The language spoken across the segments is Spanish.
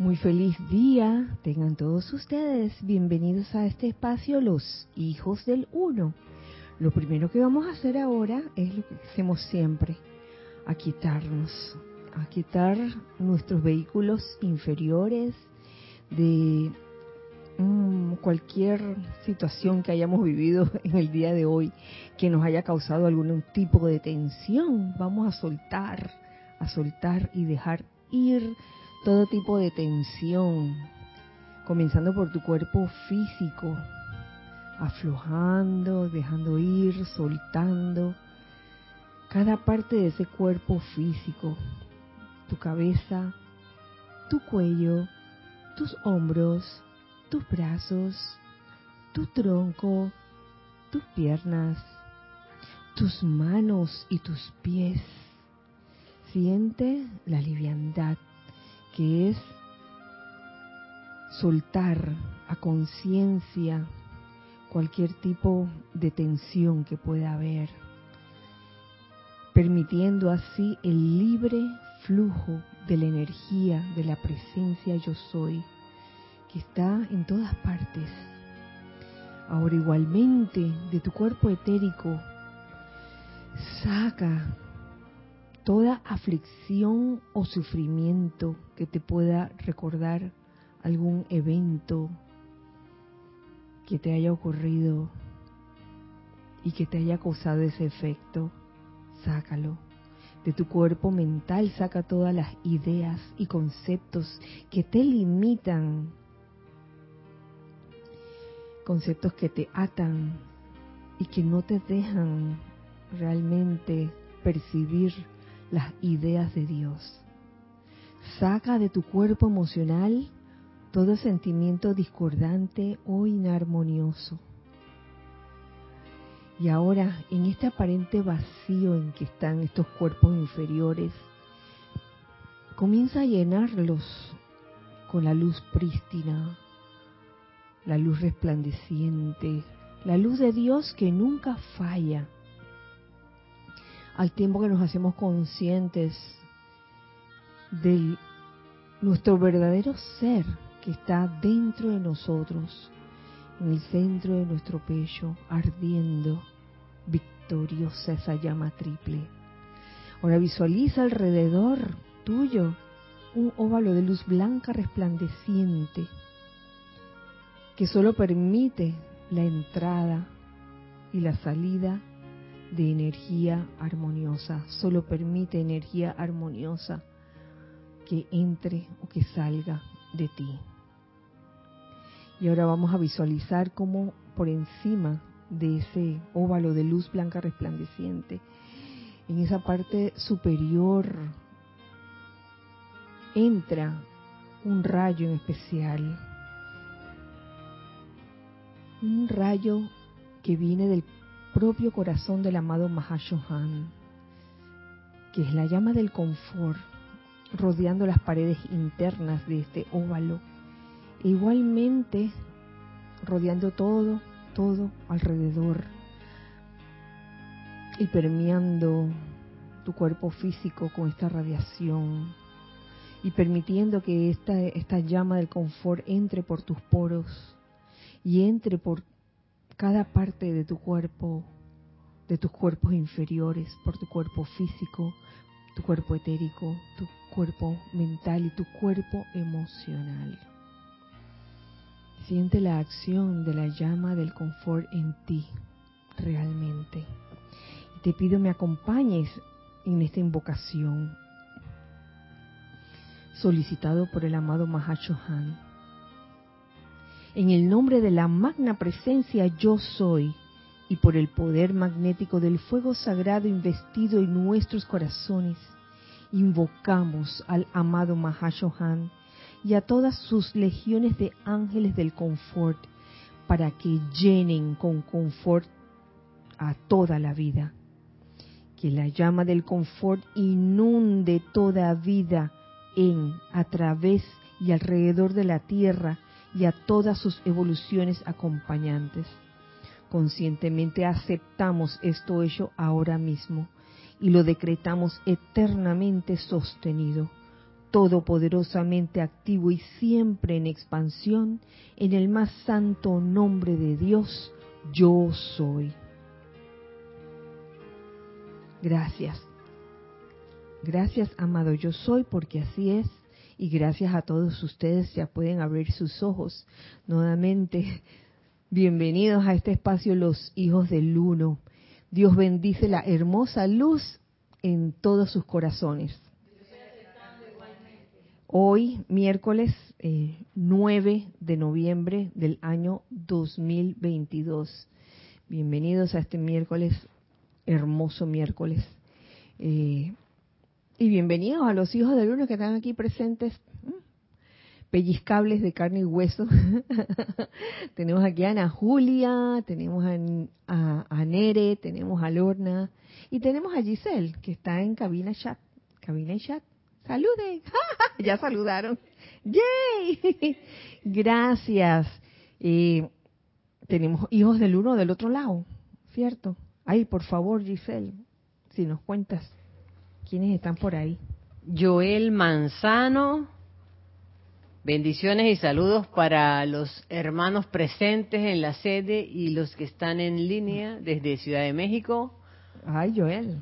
Muy feliz día, tengan todos ustedes. Bienvenidos a este espacio, los hijos del uno. Lo primero que vamos a hacer ahora es lo que hacemos siempre, a quitar nuestros vehículos inferiores de cualquier situación que hayamos vivido en el día de hoy, que nos haya causado algún tipo de tensión. Vamos a soltar y dejar ir todo tipo de tensión, comenzando por tu cuerpo físico, aflojando, dejando ir, soltando cada parte de ese cuerpo físico, tu cabeza, tu cuello, tus hombros, tus brazos, tu tronco, tus piernas, tus manos y tus pies. Siente la liviandad, que es soltar a conciencia cualquier tipo de tensión que pueda haber, permitiendo así el libre flujo de la energía de la presencia yo soy, que está en todas partes. Ahora igualmente de tu cuerpo etérico, saca toda aflicción o sufrimiento que te pueda recordar algún evento que te haya ocurrido y que te haya causado ese efecto. Sácalo. De tu cuerpo mental, saca todas las ideas y conceptos que te limitan, conceptos que te atan y que no te dejan realmente percibir las ideas de Dios. Saca de tu cuerpo emocional todo sentimiento discordante o inarmonioso. Y ahora, en este aparente vacío en que están estos cuerpos inferiores, comienza a llenarlos con la luz prístina, la luz resplandeciente, la luz de Dios que nunca falla. Al tiempo que nos hacemos conscientes de nuestro verdadero ser que está dentro de nosotros, en el centro de nuestro pecho, ardiendo, victoriosa esa llama triple. Ahora visualiza alrededor tuyo un óvalo de luz blanca resplandeciente que solo permite la entrada y la salida de energía armoniosa, solo permite energía armoniosa que entre o que salga de ti. Y ahora vamos a visualizar cómo por encima de ese óvalo de luz blanca resplandeciente, en esa parte superior, entra un rayo en especial, un rayo que viene del propio corazón del amado Mahá Chohán, que es la llama del confort, rodeando las paredes internas de este óvalo, e igualmente rodeando todo alrededor y permeando tu cuerpo físico con esta radiación y permitiendo que esta llama del confort entre por tus poros y entre por cada parte de tu cuerpo, de tus cuerpos inferiores, por tu cuerpo físico, tu cuerpo etérico, tu cuerpo mental y tu cuerpo emocional. Siente la acción de la llama del confort en ti, realmente. Y te pido me acompañes en esta invocación, solicitado por el amado Mahá Chohán. En el nombre de la magna presencia yo soy, y por el poder magnético del fuego sagrado investido en nuestros corazones, invocamos al amado Mahá Chohán y a todas sus legiones de ángeles del confort para que llenen con confort a toda la vida. Que la llama del confort inunde toda vida en, a través y alrededor de la tierra, y a todas sus evoluciones acompañantes. Conscientemente aceptamos esto hecho ahora mismo y lo decretamos eternamente sostenido, todopoderosamente activo y siempre en expansión, en el más santo nombre de Dios, yo soy. Gracias. Gracias, amado yo soy, porque así es. Y gracias a todos ustedes, ya pueden abrir sus ojos. Nuevamente, bienvenidos a este espacio, los hijos del Uno. Dios bendice la hermosa luz en todos sus corazones. Hoy, miércoles 9 de noviembre del año 2022. Bienvenidos a este miércoles, hermoso miércoles. Y bienvenidos a los hijos del Uno que están aquí presentes, pellizcables de carne y hueso. Tenemos aquí a Ana Julia, tenemos a Nere, tenemos a Lorna y tenemos a Giselle, que está en cabina y chat. ¡Saluden! Ya saludaron. ¡Yay! Gracias. Tenemos hijos del Uno del otro lado, ¿cierto? Ay, por favor, Giselle, si nos cuentas. ¿Quiénes están por ahí? Joel Manzano, bendiciones y saludos para los hermanos presentes en la sede y los que están en línea desde Ciudad de México. Ay, Joel.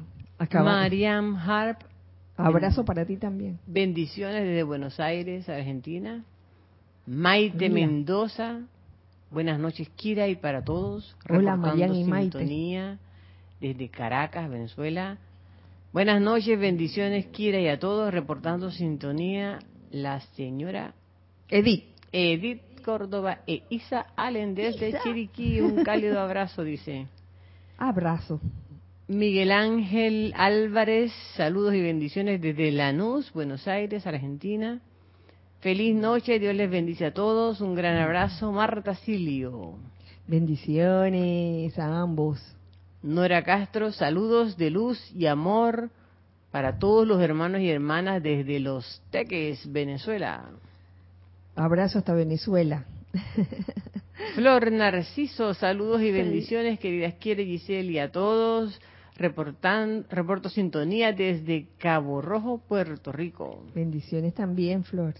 Mariam Harp. Abrazo para ti también. Bendiciones desde Buenos Aires, Argentina. Maite Mendoza, buenas noches, Kira, y para todos. Hola, Mariam y Maite. Sintonía desde Caracas, Venezuela. Buenas noches, bendiciones, Kira, y a todos, reportando sintonía, la señora Edith Córdoba e Isa Allen desde Chiriquí. Un cálido abrazo, dice. Abrazo. Miguel Ángel Álvarez, saludos y bendiciones desde Lanús, Buenos Aires, Argentina. Feliz noche, Dios les bendice a todos, un gran abrazo. Marta Silio. Bendiciones a ambos. Nora Castro, saludos de luz y amor para todos los hermanos y hermanas desde Los Teques, Venezuela. Abrazo hasta Venezuela. Flor Narciso, saludos y bendiciones, queridas Quiere Giselle y a todos. Reporto sintonía desde Cabo Rojo, Puerto Rico. Bendiciones también, Flor.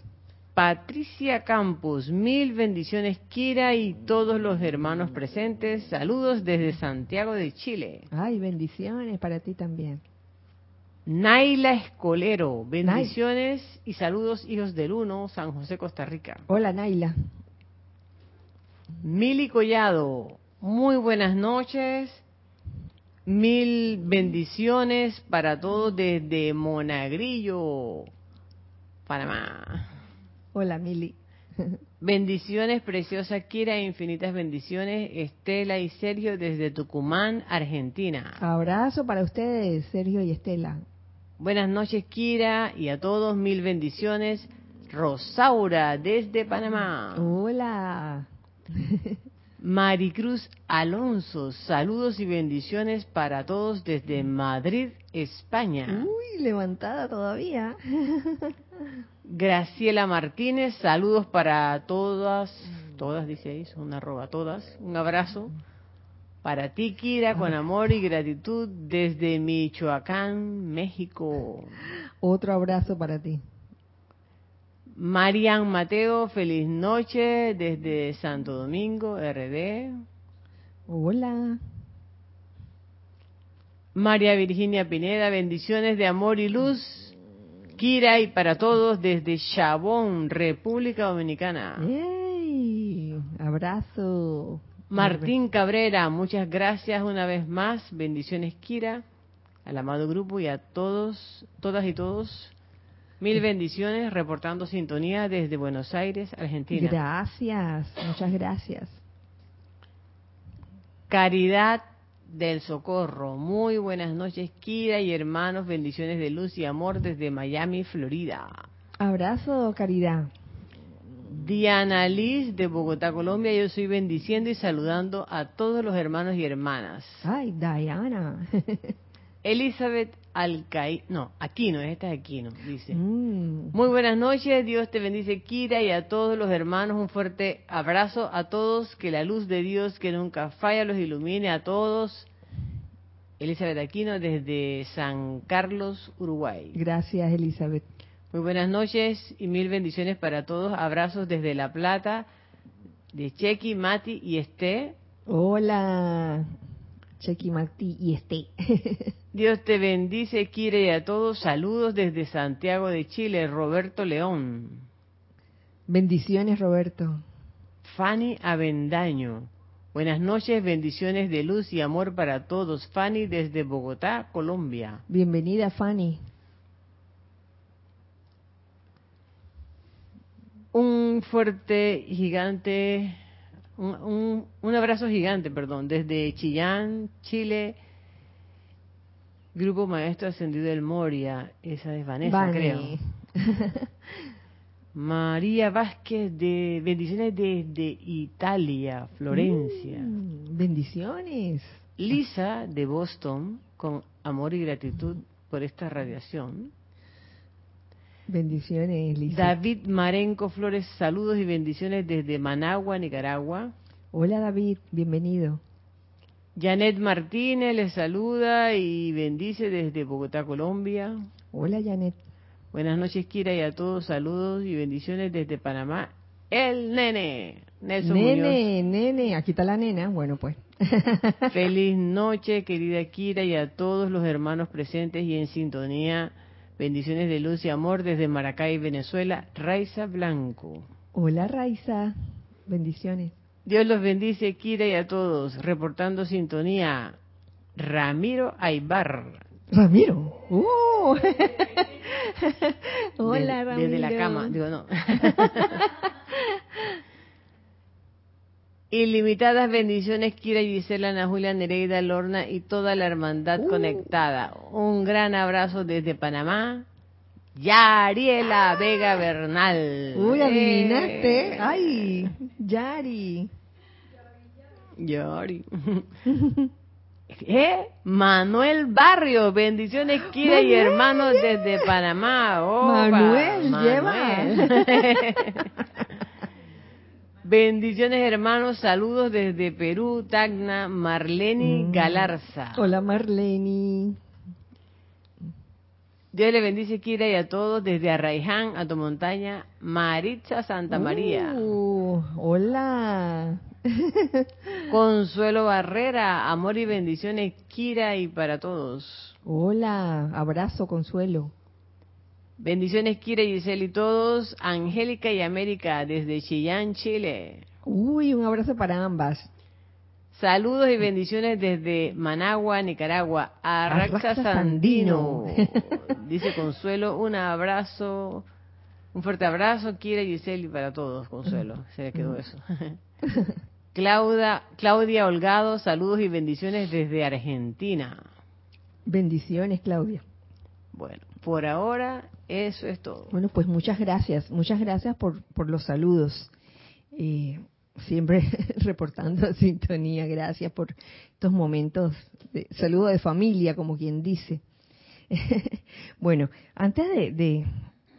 Patricia Campos, mil bendiciones, Kira, y todos los hermanos presentes. Saludos desde Santiago de Chile. Ay, bendiciones para ti también. Naila Escolero, bendiciones y saludos, hijos del Uno, San José, Costa Rica. Hola, Naila. Mili Collado, muy buenas noches. Mil bendiciones para todos desde Monagrillo, Panamá. Hola, Mili. Bendiciones, preciosa Kira, infinitas bendiciones. Estela y Sergio desde Tucumán, Argentina. Abrazo para ustedes, Sergio y Estela. Buenas noches, Kira, y a todos, mil bendiciones. Rosaura desde Panamá. Hola. Maricruz Alonso, saludos y bendiciones para todos desde Madrid, España. Uy, levantada todavía. Graciela Martínez, saludos para todas dice ahí, son una arroba, todas, un abrazo para ti, Kira, con amor y gratitud desde Michoacán, México. Otro abrazo para ti. Marian Mateo, feliz noche desde Santo Domingo, RD. Hola. María Virginia Pineda, bendiciones de amor y luz, Kira, y para todos desde Chabón, República Dominicana. ¡Yay! Abrazo. Martín Cabrera, muchas gracias una vez más. Bendiciones, Kira, al amado grupo y a todos, todas y todos. Mil bendiciones, reportando sintonía desde Buenos Aires, Argentina. Gracias, muchas gracias. Caridad del Socorro, muy buenas noches, Kira y hermanos, bendiciones de luz y amor desde Miami, Florida. Abrazo, Caridad. Diana Liz de Bogotá, Colombia, yo estoy bendiciendo y saludando a todos los hermanos y hermanas. Ay, Diana. Elizabeth Aquino, dice. Muy buenas noches, Dios te bendice, Kira, y a todos los hermanos, un fuerte abrazo a todos, que la luz de Dios que nunca falla los ilumine a todos. Elizabeth Aquino desde San Carlos, Uruguay. Gracias, Elizabeth. Muy buenas noches y mil bendiciones para todos. Abrazos desde La Plata, de Chequi, Mati y Esté. Hola, Chequi, Mati y Esté. Dios te bendice, Kire, y a todos. Saludos desde Santiago de Chile, Roberto León. Bendiciones, Roberto. Fanny Avendaño. Buenas noches, bendiciones de luz y amor para todos. Fanny desde Bogotá, Colombia. Bienvenida, Fanny. Un fuerte gigante, un abrazo gigante, perdón, desde Chillán, Chile, Grupo Maestro Ascendido del Moria. Esa es Vanessa, Vane, creo. María Vázquez, de bendiciones desde Italia, Florencia. Bendiciones. Lisa, de Boston, con amor y gratitud por esta radiación. Bendiciones, Lisa. David Marenco Flores, saludos y bendiciones desde Managua, Nicaragua. Hola, David, bienvenido. Janet Martínez les saluda y bendice desde Bogotá, Colombia. Hola, Janet. Buenas noches, Kira, y a todos, saludos y bendiciones desde Panamá. El Nene, Nelson Muñoz. Nene, aquí está la nena, bueno pues. Feliz noche, querida Kira, y a todos los hermanos presentes y en sintonía. Bendiciones de luz y amor desde Maracay, Venezuela, Raiza Blanco. Hola, Raiza. Bendiciones. Dios los bendice, Kira, y a todos. Reportando sintonía, Ramiro Aybar. Ramiro. Hola, Ramiro. Desde la cama, digo, no. Ilimitadas bendiciones, Kira, Gisela, Ana Julia, Nereida, Lorna y toda la hermandad conectada. Un gran abrazo desde Panamá. Yariela Vega Bernal. Uy, adivinaste. Ay, Yari. Manuel Barrio, bendiciones, Kira y hermanos desde Panamá. Opa, Manuel. Bendiciones, hermanos, saludos desde Perú, Tacna, Marleni Galarza. Hola, Marleni. Dios le bendice, Kira, y a todos desde Arraiján, Atomontaña, Maritza Santa María. Hola. Consuelo Barrera, amor y bendiciones, Kira, y para todos. Hola, abrazo, Consuelo. Bendiciones, Kira, Giselle y todos. Angélica y América desde Chillán, Chile. Uy, un abrazo para ambas. Saludos y bendiciones desde Managua, Nicaragua. Arraxa Sandino. Dice Consuelo, un abrazo, un fuerte abrazo, Kira, Giselle, y para todos. Consuelo, se le quedó eso. Claudia Holgado, saludos y bendiciones desde Argentina. Bendiciones, Claudia. Bueno, por ahora eso es todo. Bueno, pues muchas gracias por los saludos. Siempre reportando sintonía, gracias por estos momentos de saludo de familia, como quien dice. Bueno, antes de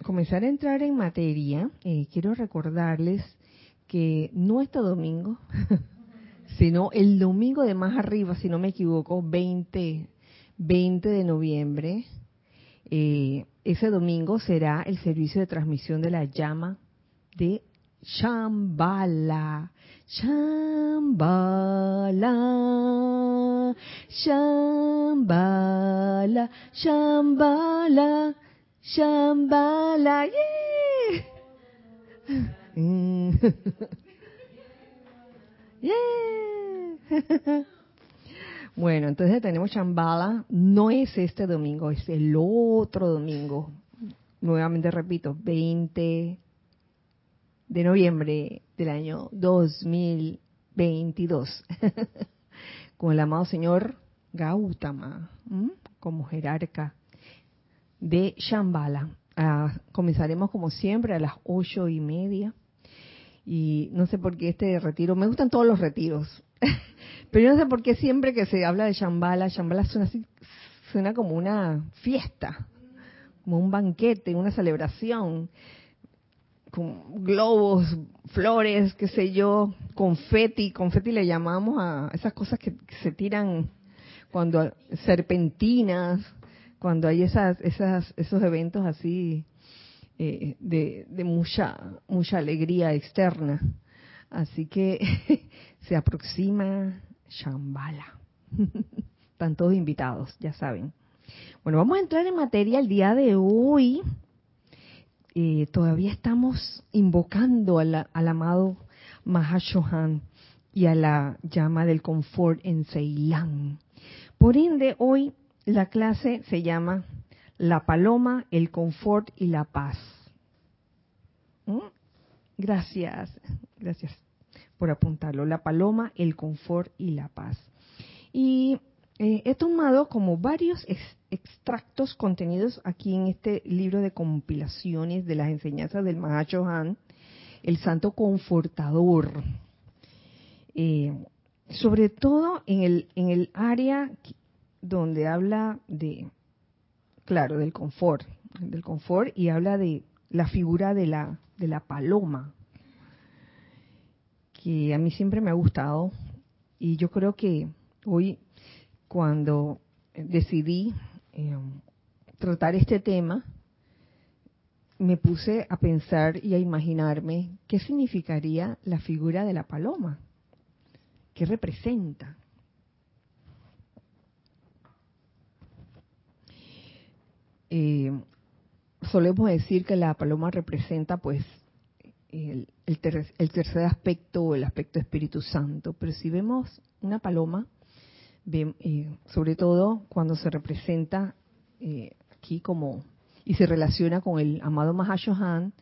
comenzar a entrar en materia, quiero recordarles que no este domingo, sino el domingo de más arriba, si no me equivoco, 20 de noviembre, ese domingo será el servicio de transmisión de la llama de Shambhala. Shambhala, Shambhala, Shambhala, Shambhala, yeah. Yeah. Bueno, entonces tenemos Shambhala, no es este domingo, es el otro domingo. Nuevamente repito, 20 de noviembre del año 2022. Con el amado señor Gautama, como jerarca de Shambhala. Comenzaremos como siempre a las 8:30. Y no sé por qué este retiro, me gustan todos los retiros. Pero yo no sé por qué siempre que se habla de Shambhala, Shambhala suena como una fiesta, como un banquete, una celebración, con globos, flores, qué sé yo, confeti le llamamos a esas cosas que se tiran cuando serpentinas, cuando hay esos eventos así de mucha alegría externa. Así que se aproxima Shambhala. Están todos invitados, ya saben. Bueno, vamos a entrar en materia el día de hoy. Todavía estamos invocando al amado Mahá Chohán y a la llama del confort en Ceilán. Por ende, hoy la clase se llama La Paloma, el Confort y la Paz. ¿Mm? Gracias por apuntarlo. La Paloma, el Confort y la Paz. Y he tomado como varios extractos contenidos aquí en este libro de compilaciones de las enseñanzas del Mahá Chohán, el Santo Confortador. Sobre todo en el área donde habla del confort. Del confort, y habla de la figura de la paloma, que a mí siempre me ha gustado. Y yo creo que hoy, cuando decidí tratar este tema, me puse a pensar y a imaginarme qué significaría la figura de la paloma, qué representa. Solemos decir que la paloma representa, pues, el tercer aspecto, el aspecto Espíritu Santo. Pero si vemos una paloma, sobre todo cuando se representa aquí como y se relaciona con el amado Mahá Chohán,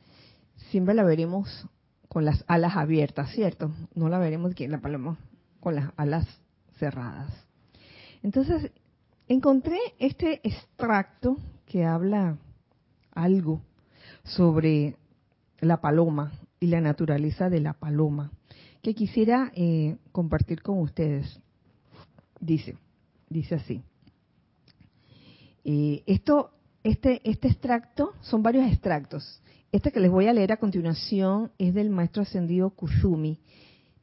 siempre la veremos con las alas abiertas, ¿cierto? No la veremos aquí, la paloma con las alas cerradas. Entonces, encontré este extracto que habla algo sobre la paloma y la naturaleza de la paloma, que quisiera compartir con ustedes. Dice así. Este extracto, son varios extractos. Este que les voy a leer a continuación es del maestro ascendido Kuthumi.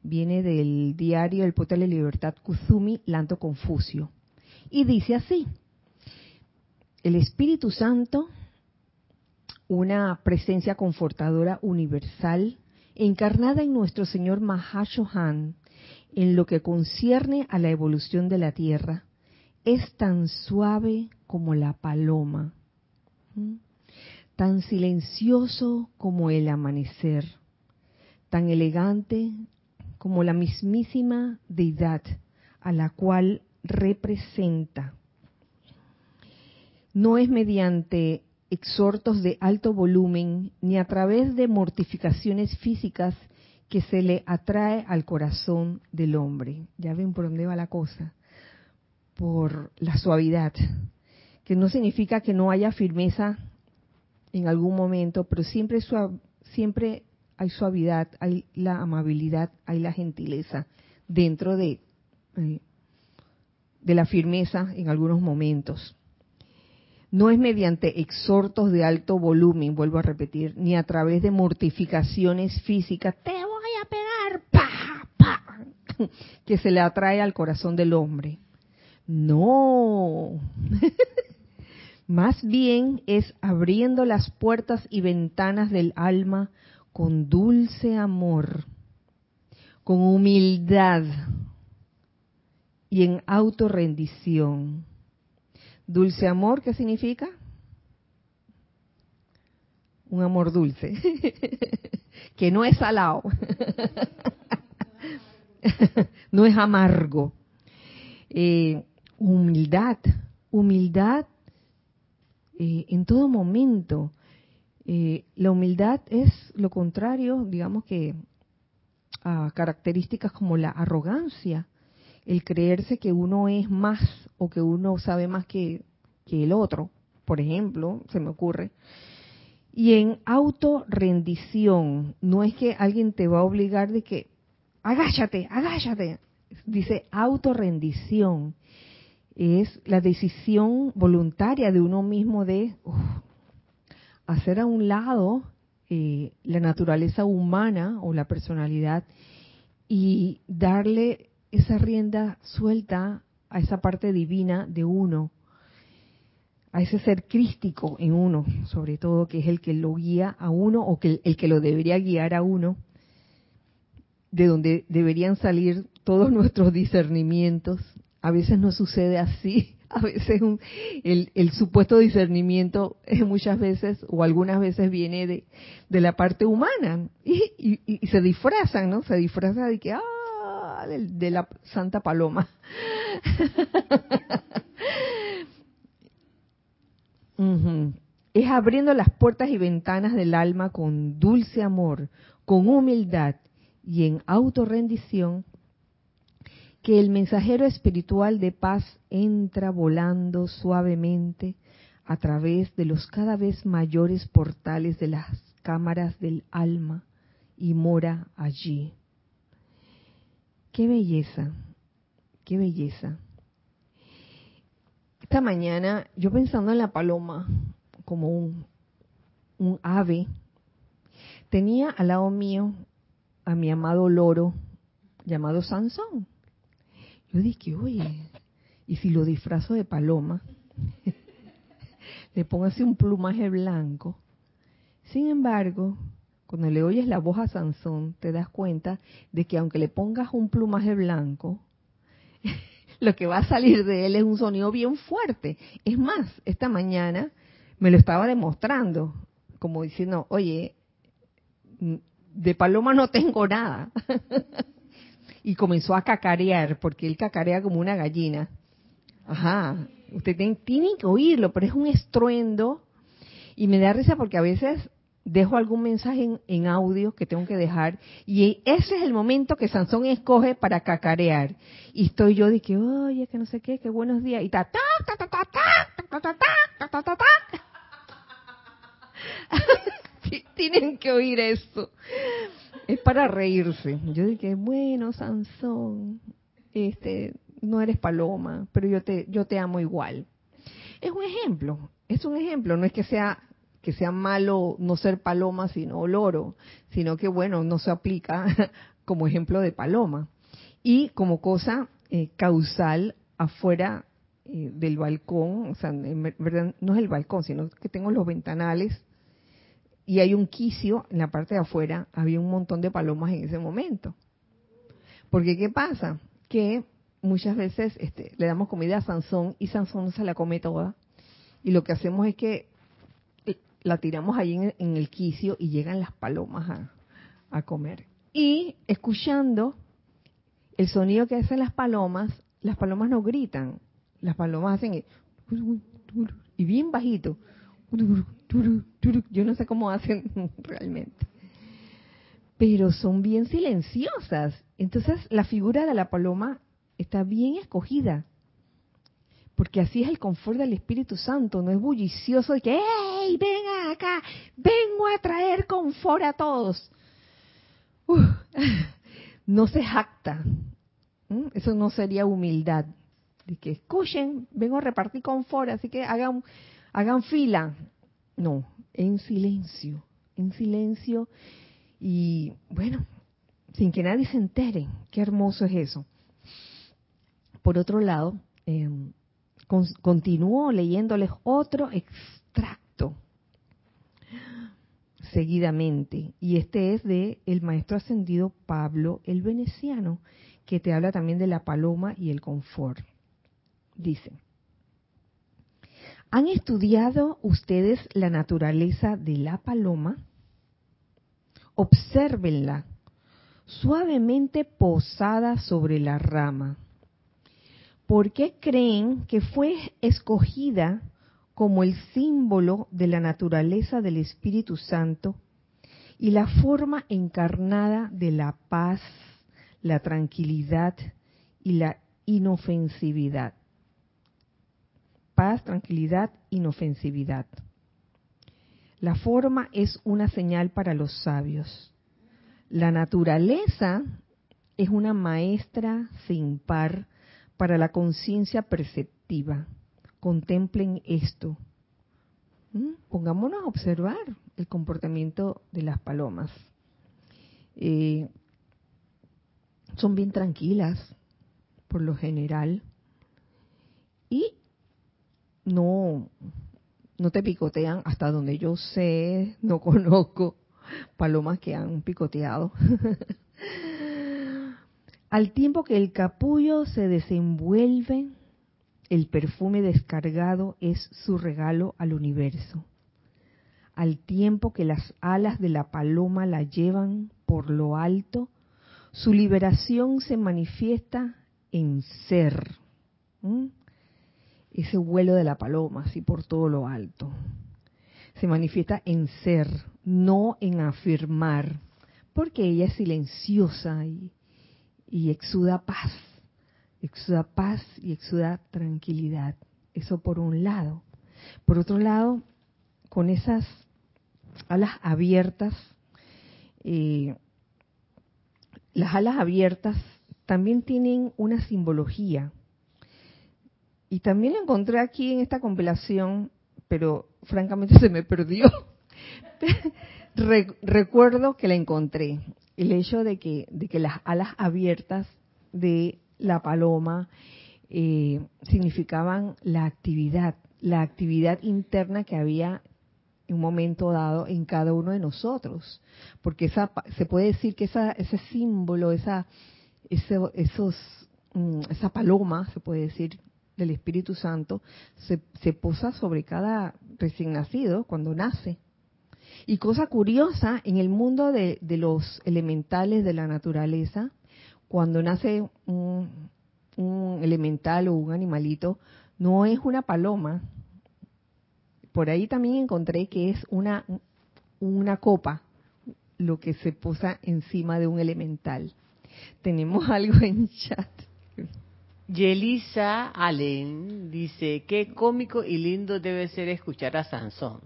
Viene del diario El Portal de Libertad, Kuthumi, Lanto Confucio. Y dice así: el Espíritu Santo, una presencia confortadora universal, encarnada en nuestro Señor Mahá Chohán, en lo que concierne a la evolución de la Tierra, es tan suave como la paloma, tan silencioso como el amanecer, tan elegante como la mismísima deidad a la cual representa. No es mediante exhortos de alto volumen ni a través de mortificaciones físicas que se le atrae al corazón del hombre. Ya ven por dónde va la cosa. Por la suavidad, que no significa que no haya firmeza en algún momento, pero siempre hay suavidad, hay la amabilidad, hay la gentileza dentro de la firmeza en algunos momentos. No es mediante exhortos de alto volumen, vuelvo a repetir, ni a través de mortificaciones físicas, te voy a pegar, pa, que se le atrae al corazón del hombre. No, más bien es abriendo las puertas y ventanas del alma con dulce amor, con humildad y en autorrendición. Dulce amor, ¿qué significa? Un amor dulce, que no es salado, no es amargo. Humildad en todo momento. La humildad es lo contrario, digamos, que a características como la arrogancia, el creerse que uno es más o que uno sabe más que el otro, por ejemplo, se me ocurre. Y en autorrendición, no es que alguien te va a obligar de que agáchate, dice autorrendición. Es la decisión voluntaria de uno mismo de hacer a un lado la naturaleza humana o la personalidad y darle esa rienda suelta a esa parte divina de uno. a ese ser crístico en uno, sobre todo, que es el que lo guía a uno o que el que lo debería guiar a uno, de donde deberían salir todos nuestros discernimientos. A veces no sucede así, a veces el supuesto discernimiento muchas veces o algunas veces viene de la parte humana y se disfrazan, ¿no? Se disfraza de que, de la Santa Paloma. Uh-huh. Es abriendo las puertas y ventanas del alma con dulce amor, con humildad y en autorrendición, que el mensajero espiritual de paz entra volando suavemente a través de los cada vez mayores portales de las cámaras del alma y mora allí. ¡Qué belleza! ¡Qué belleza! Esta mañana, yo pensando en la paloma como un ave, tenía al lado mío a mi amado loro llamado Sansón. Yo dije, oye, ¿y si lo disfrazo de paloma? Le pongo así un plumaje blanco. Sin embargo, cuando le oyes la voz a Sansón, te das cuenta de que aunque le pongas un plumaje blanco, lo que va a salir de él es un sonido bien fuerte. Es más, esta mañana me lo estaba demostrando, como diciendo, oye, de paloma no tengo nada. Y comenzó a cacarear, porque él cacarea como una gallina. Ajá, usted tiene que oírlo, pero es un estruendo. Y me da risa porque a veces dejo algún mensaje en audio que tengo que dejar y ese es el momento que Sansón escoge para cacarear y estoy yo de que oye que no sé qué, que buenos días y ta ta ta ta ta ta ta ta ta ta ta. Tienen que oír eso, es para reírse. Yo dije, bueno Sansón, no eres paloma, pero yo te amo igual. Es un ejemplo, no es que sea malo no ser paloma, sino loro, sino que, bueno, no se aplica como ejemplo de paloma. Y como cosa causal afuera del balcón, o sea, en verdad no es el balcón, sino que tengo los ventanales y hay un quicio en la parte de afuera, había un montón de palomas en ese momento. Porque, ¿qué pasa? Que muchas veces le damos comida a Sansón y Sansón se la come toda y lo que hacemos es que la tiramos ahí en el quicio y llegan las palomas a comer. Y escuchando el sonido que hacen las palomas no gritan. Las palomas hacen y bien bajito. Yo no sé cómo hacen realmente. Pero son bien silenciosas. Entonces la figura de la paloma está bien escogida. Porque así es el confort del Espíritu Santo, no es bullicioso de que ¡hey, ven acá! ¡Vengo a traer confort a todos! No se jacta. Eso no sería humildad. De que escuchen, vengo a repartir confort, así que hagan fila. No, en silencio y bueno, sin que nadie se entere. Qué hermoso es eso. Por otro lado, continuó leyéndoles otro extracto seguidamente y este es de el maestro ascendido Pablo el Veneciano, que te habla también de la paloma y el confort. Dice: ¿han estudiado ustedes la naturaleza de la paloma? Obsérvenla, suavemente posada sobre la rama. ¿Por qué creen que fue escogida como el símbolo de la naturaleza del Espíritu Santo y la forma encarnada de la paz, la tranquilidad y la inofensividad? Paz, tranquilidad, inofensividad. La forma es una señal para los sabios. La naturaleza es una maestra sin par para la conciencia perceptiva. Contemplen esto. Pongámonos a observar el comportamiento de las palomas. Son bien tranquilas, por lo general, y no, no te picotean, hasta donde yo sé, no conozco palomas que han picoteado. Al tiempo que el capullo se desenvuelve, el perfume descargado es su regalo al universo. Al tiempo que las alas de la paloma la llevan por lo alto, su liberación se manifiesta en ser. Ese vuelo de la paloma, así por todo lo alto. Se manifiesta en ser, no en afirmar, porque ella es silenciosa y exuda paz y exuda tranquilidad. Eso por un lado. Por otro lado, con esas alas abiertas, las alas abiertas también tienen una simbología. Y también la encontré aquí en esta compilación, pero francamente se me perdió. Recuerdo que la encontré. El hecho de que las alas abiertas de la paloma significaban la actividad interna que había en un momento dado en cada uno de nosotros, porque esa, se puede decir que ese símbolo, esa paloma, se puede decir, del Espíritu Santo, se posa sobre cada recién nacido cuando nace. Y cosa curiosa, en el mundo de los elementales de la naturaleza, cuando nace un elemental o un animalito, no es una paloma. Por ahí también encontré que es una copa, lo que se posa encima de un elemental. Tenemos algo en chat. Yelisa Allen dice, qué cómico y lindo debe ser escuchar a Sansón.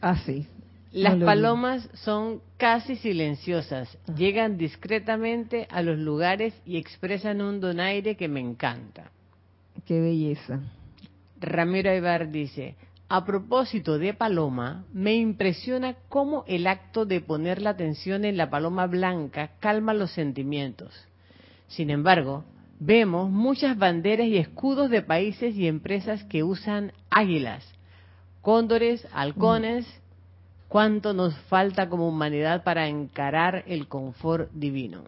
Ah, sí. Las palomas son casi silenciosas, llegan discretamente a los lugares y expresan un donaire que me encanta. ¡Qué belleza! Ramiro Aybar dice, a propósito de paloma, me impresiona cómo el acto de poner la atención en la paloma blanca calma los sentimientos. Sin embargo, vemos muchas banderas y escudos de países y empresas que usan águilas, cóndores, halcones... ¿Cuánto nos falta como humanidad para encarar el confort divino?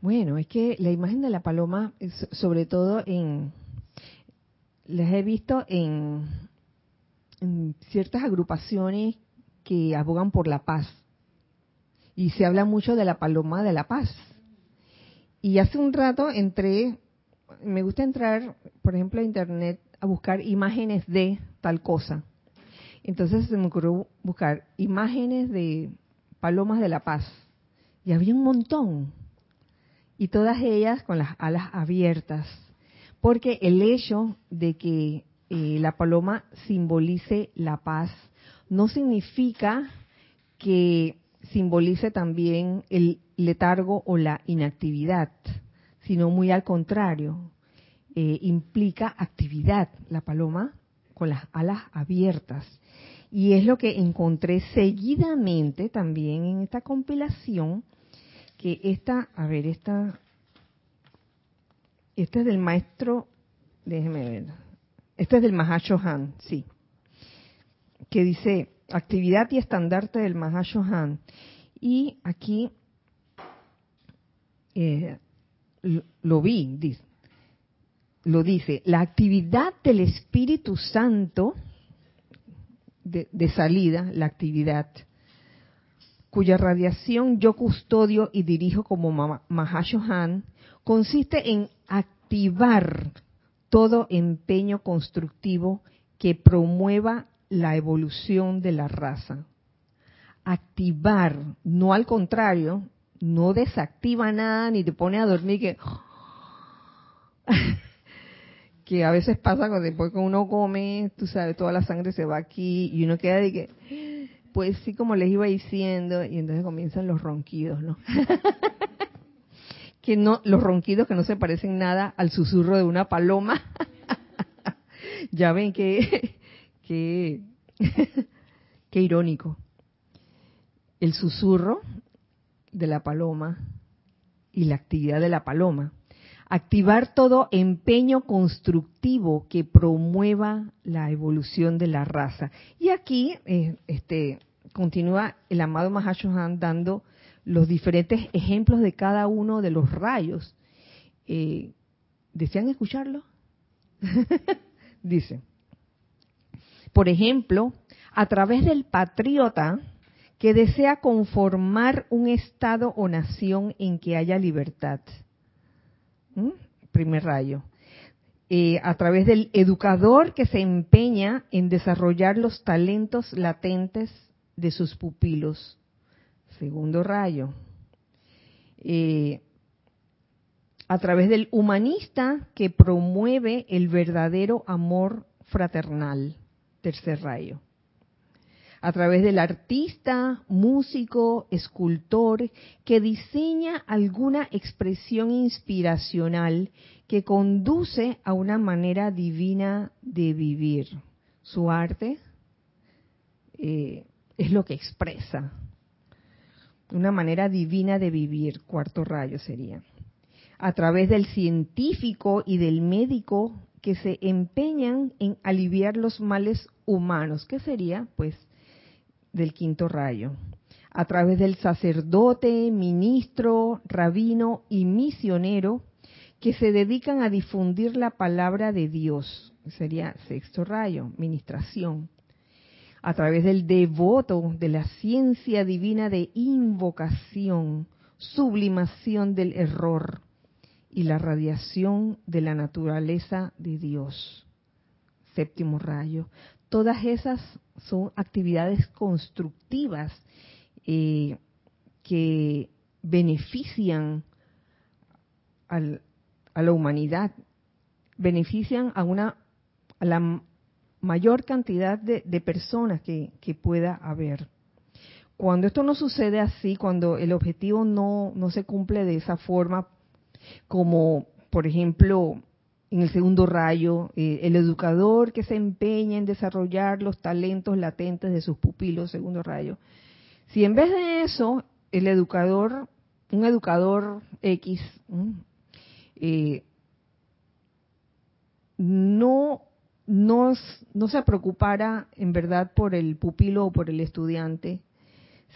Bueno, es que la imagen de la paloma, sobre todo las he visto en ciertas agrupaciones que abogan por la paz. Y se habla mucho de la paloma de la paz. Y hace un rato me gusta entrar, por ejemplo, a internet a buscar imágenes de tal cosa. Entonces se me ocurrió buscar imágenes de palomas de la paz. Y había un montón. Y todas ellas con las alas abiertas. Porque el hecho de que la paloma simbolice la paz no significa que simbolice también el letargo o la inactividad, sino muy al contrario. Implica actividad la paloma con las alas abiertas. Y es lo que encontré seguidamente también en esta compilación, que esta es del maestro, déjeme ver, esta es del Mahá Chohán, sí, que dice, actividad y estandarte del Mahá Chohán. Y aquí lo vi, dice. Lo dice, la actividad del Espíritu Santo de salida, la actividad cuya radiación yo custodio y dirijo como Mahá Chohán, consiste en activar todo empeño constructivo que promueva la evolución de la raza. Activar, no al contrario, no desactiva nada ni te pone a dormir que a veces pasa cuando después que uno come, tú sabes, toda la sangre se va aquí y uno queda de que, pues sí, como les iba diciendo, y entonces comienzan los ronquidos, ¿no? Que no, los ronquidos que no se parecen nada al susurro de una paloma. Ya ven qué irónico. El susurro de la paloma y la actividad de la paloma. Activar todo empeño constructivo que promueva la evolución de la raza. Y aquí continúa el amado Mahá Chohán dando los diferentes ejemplos de cada uno de los rayos. ¿Desean escucharlo? Dice, por ejemplo, a través del patriota que desea conformar un estado o nación en que haya libertad. Primer rayo. A través del educador que se empeña en desarrollar los talentos latentes de sus pupilos. Segundo rayo. A través del humanista que promueve el verdadero amor fraternal. Tercer rayo. A través del artista, músico, escultor, que diseña alguna expresión inspiracional que conduce a una manera divina de vivir. Su arte es lo que expresa. Una manera divina de vivir, cuarto rayo sería. A través del científico y del médico que se empeñan en aliviar los males humanos, que sería, pues, del quinto rayo. A través del sacerdote, ministro, rabino y misionero que se dedican a difundir la palabra de Dios, sería sexto rayo, ministración. A través del devoto de la ciencia divina de invocación, sublimación del error y la radiación de la naturaleza de Dios, séptimo rayo. Todas esas son actividades constructivas que benefician a la humanidad, benefician a la mayor cantidad de personas que pueda haber. Cuando esto no sucede así, cuando el objetivo no se cumple de esa forma, como por ejemplo, en el segundo rayo, el educador que se empeña en desarrollar los talentos latentes de sus pupilos, segundo rayo. Si en vez de eso, un educador X, no se preocupara en verdad por el pupilo o por el estudiante,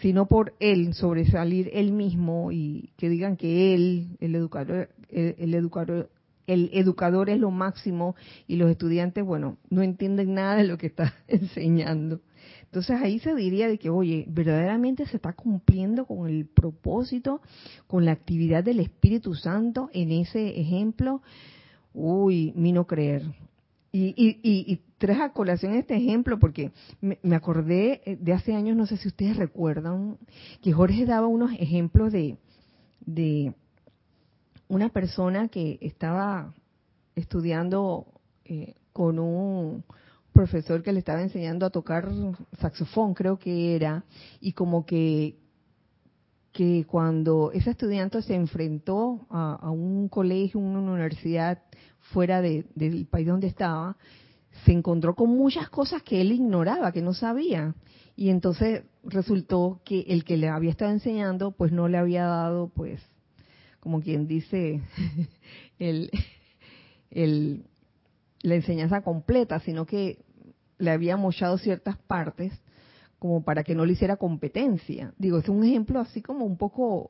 sino por él, sobresalir él mismo y que digan que él, el educador es lo máximo y los estudiantes, bueno, no entienden nada de lo que está enseñando. Entonces ahí se diría de que, oye, verdaderamente se está cumpliendo con el propósito, con la actividad del Espíritu Santo en ese ejemplo. Uy, mi no creer. Y traje a colación este ejemplo porque me acordé de hace años, no sé si ustedes recuerdan, que Jorge daba unos ejemplos de una persona que estaba estudiando con un profesor que le estaba enseñando a tocar saxofón, creo que era, y como que cuando ese estudiante se enfrentó a un colegio, una universidad fuera del país donde estaba, se encontró con muchas cosas que él ignoraba, que no sabía. Y entonces resultó que el que le había estado enseñando, pues no le había dado, pues, como quien dice, la enseñanza completa, sino que le había mochado ciertas partes como para que no le hiciera competencia. Digo, es un ejemplo así como un poco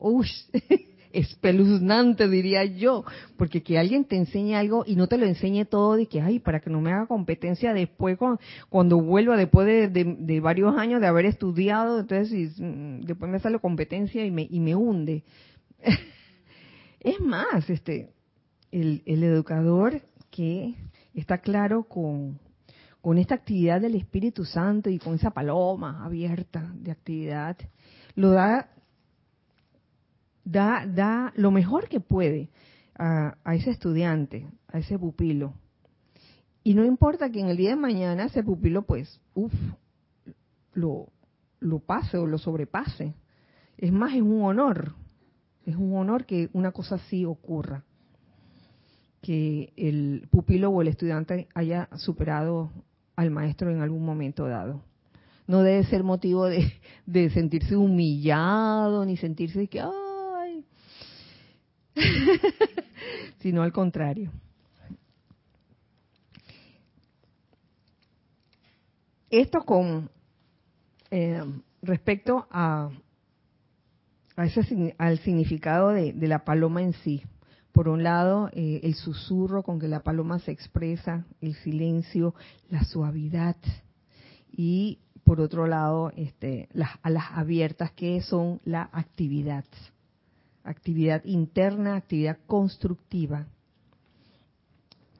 espeluznante, diría yo, porque que alguien te enseñe algo y no te lo enseñe todo, y que, ay, para que no me haga competencia después, cuando vuelva después de varios años de haber estudiado, entonces y después me sale competencia y me hunde. Es más, el educador que está claro con esta actividad del Espíritu Santo y con esa paloma abierta de actividad, lo da lo mejor que puede a ese estudiante, a ese pupilo. Y no importa que en el día de mañana ese pupilo, pues, lo pase o lo sobrepase. Es más, es un honor. Es un honor que una cosa así ocurra, que el pupilo o el estudiante haya superado al maestro en algún momento dado. No debe ser motivo de sentirse humillado, ni sentirse que, ¡ay! sino al contrario. Esto con respecto al significado de la paloma en sí. Por un lado, el susurro con que la paloma se expresa, el silencio, la suavidad. Y por otro lado, las alas abiertas, que son la actividad. Actividad interna, actividad constructiva.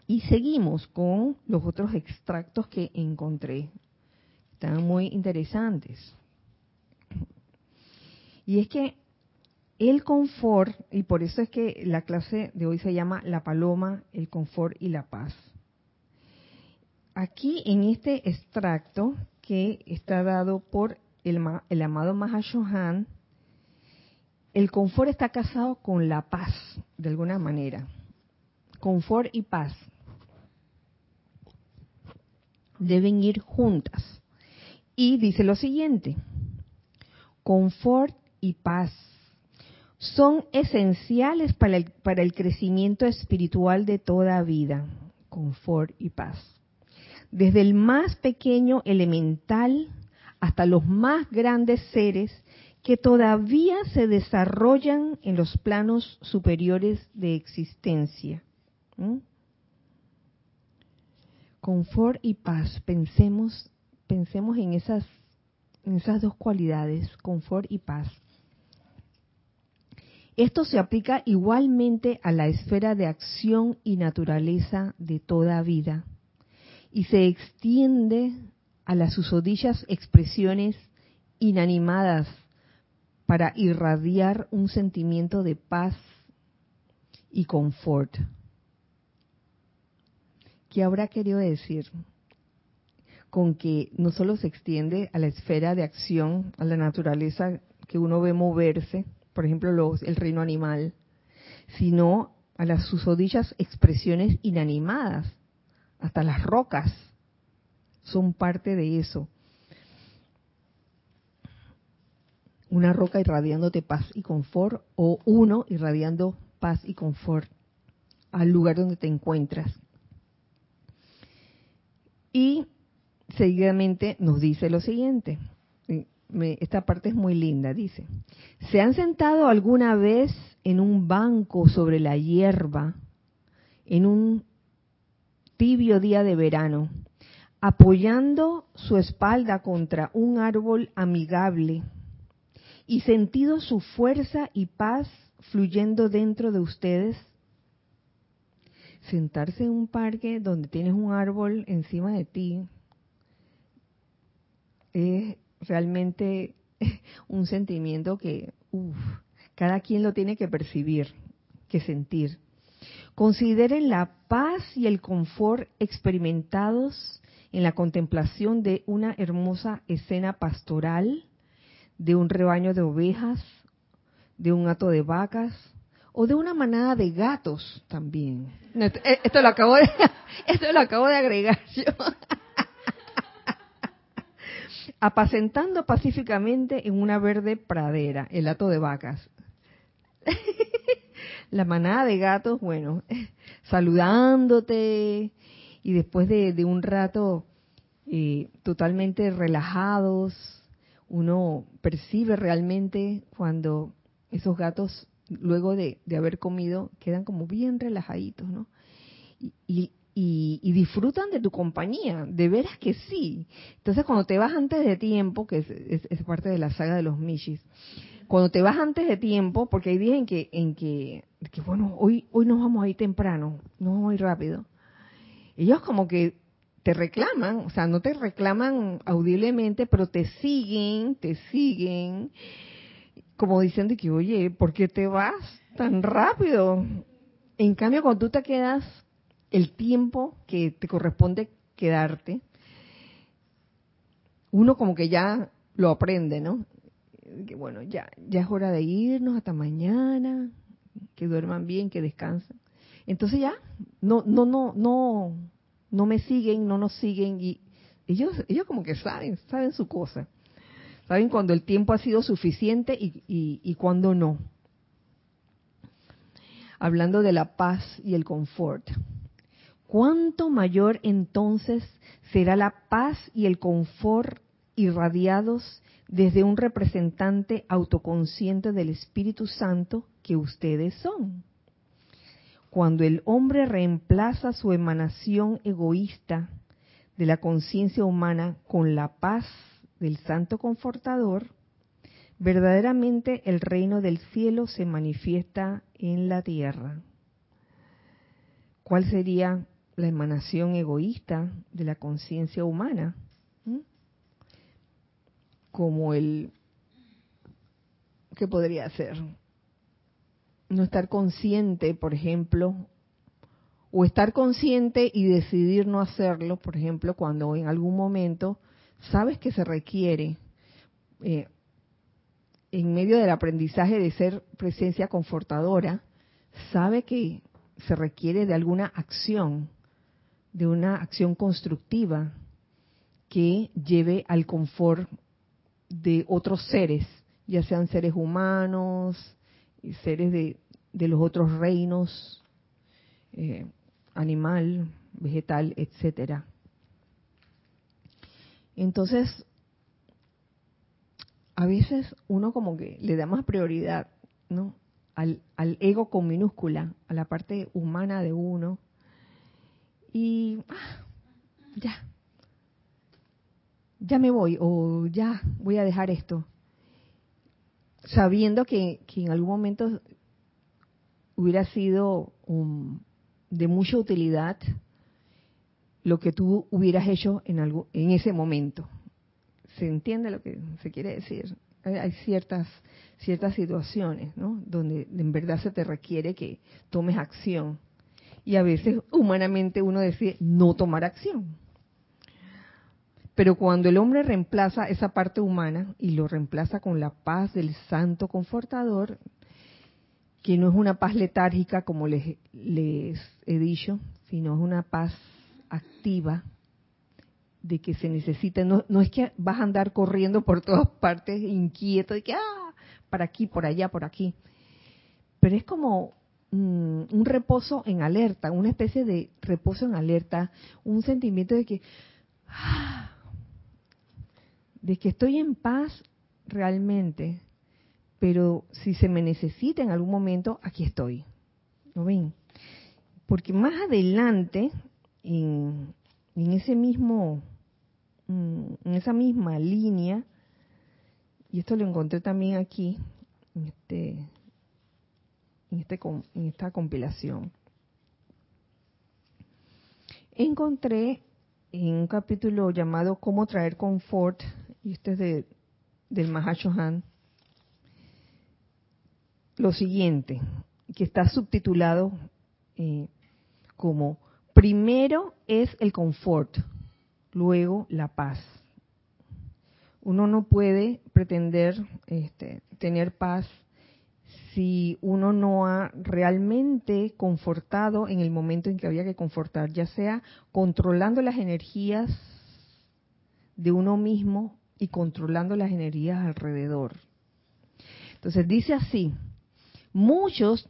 Y seguimos con los otros extractos que encontré. Están muy interesantes. Y es que el confort, y por eso es que la clase de hoy se llama La Paloma, el confort y la paz. Aquí en este extracto que está dado por el amado Mahá Chohán, el confort está casado con la paz, de alguna manera. Confort y paz deben ir juntas. Y dice lo siguiente: confort y paz son esenciales para el crecimiento espiritual de toda vida. Confort y paz. Desde el más pequeño elemental hasta los más grandes seres que todavía se desarrollan en los planos superiores de existencia. Confort y paz. Pensemos en esas dos cualidades, confort y paz. Esto se aplica igualmente a la esfera de acción y naturaleza de toda vida y se extiende a las susodichas expresiones inanimadas para irradiar un sentimiento de paz y confort. ¿Qué habrá querido decir con que no solo se extiende a la esfera de acción, a la naturaleza que uno ve moverse, por ejemplo, el reino animal, sino a las susodichas expresiones inanimadas, hasta las rocas son parte de eso? Una roca irradiándote paz y confort, o uno irradiando paz y confort al lugar donde te encuentras. Y seguidamente nos dice lo siguiente. Esta parte es muy linda, dice: ¿se han sentado alguna vez en un banco sobre la hierba, en un tibio día de verano, apoyando su espalda contra un árbol amigable y sentido su fuerza y paz fluyendo dentro de ustedes? Sentarse en un parque donde tienes un árbol encima de ti es realmente un sentimiento que cada quien lo tiene que percibir, que sentir. Consideren la paz y el confort experimentados en la contemplación de una hermosa escena pastoral, de un rebaño de ovejas, de un hato de vacas o de una manada de gatos también. Esto lo acabo de agregar yo. Apacentando pacíficamente en una verde pradera, el hato de vacas. La manada de gatos, bueno, saludándote, y después de un rato totalmente relajados, uno percibe realmente cuando esos gatos, luego de haber comido, quedan como bien relajaditos, ¿no? Y disfrutan de tu compañía, de veras que sí. Entonces, cuando te vas antes de tiempo, que es parte de la saga de los Mishis, cuando te vas antes de tiempo, porque hay días en que bueno, hoy nos vamos a ir temprano, nos vamos a ir rápido. Ellos como que te reclaman, o sea, no te reclaman audiblemente, pero te siguen, como diciendo que, oye, ¿por qué te vas tan rápido? En cambio, cuando tú te quedas el tiempo que te corresponde quedarte, uno como que ya lo aprende, ¿no? Que bueno, ya es hora de irnos, hasta mañana, que duerman bien, que descansen. Entonces ya no me siguen, no nos siguen, y ellos como que saben su cosa. Saben cuando el tiempo ha sido suficiente y cuando no. hablando de la paz y el confort. ¿Cuánto mayor entonces será la paz y el confort irradiados desde un representante autoconsciente del Espíritu Santo que ustedes son? Cuando el hombre reemplaza su emanación egoísta de la conciencia humana con la paz del Santo Confortador, verdaderamente el reino del cielo se manifiesta en la tierra. ¿Cuál sería la emanación egoísta de la conciencia humana? Como el... ¿Qué podría hacer? No estar consciente, por ejemplo, o estar consciente y decidir no hacerlo, por ejemplo, cuando en algún momento sabes que se requiere, en medio del aprendizaje de ser presencia confortadora, sabe que se requiere de alguna acción, de una acción constructiva que lleve al confort de otros seres, ya sean seres humanos, seres de los otros reinos, animal, vegetal, etcétera. Entonces, a veces uno como que le da más prioridad, ¿no?, al ego con minúscula, a la parte humana de uno, y ya me voy, o ya voy a dejar esto, sabiendo que en algún momento hubiera sido de mucha utilidad lo que tú hubieras hecho en ese momento. ¿Se entiende lo que se quiere decir? Hay ciertas situaciones, ¿no?, donde en verdad se te requiere que tomes acción. Y a veces humanamente uno decide no tomar acción. Pero cuando el hombre reemplaza esa parte humana y lo reemplaza con la paz del Santo Confortador, que no es una paz letárgica como les he dicho, sino es una paz activa, de que se necesita, no es que vas a andar corriendo por todas partes inquieto, de que para aquí, por allá, por aquí. Pero es como un reposo en alerta, una especie de reposo en alerta, un sentimiento de que estoy en paz realmente, pero si se me necesita en algún momento, aquí estoy. ¿Lo ven? Porque más adelante, en esa misma línea, y esto lo encontré también aquí, en esta compilación, encontré en un capítulo llamado Cómo traer confort, y este es del Mahá Chohán, lo siguiente, que está subtitulado como primero es el confort, luego la paz. Uno no puede pretender tener paz si uno no ha realmente confortado en el momento en que había que confortar, ya sea controlando las energías de uno mismo y controlando las energías alrededor. Entonces dice así: muchos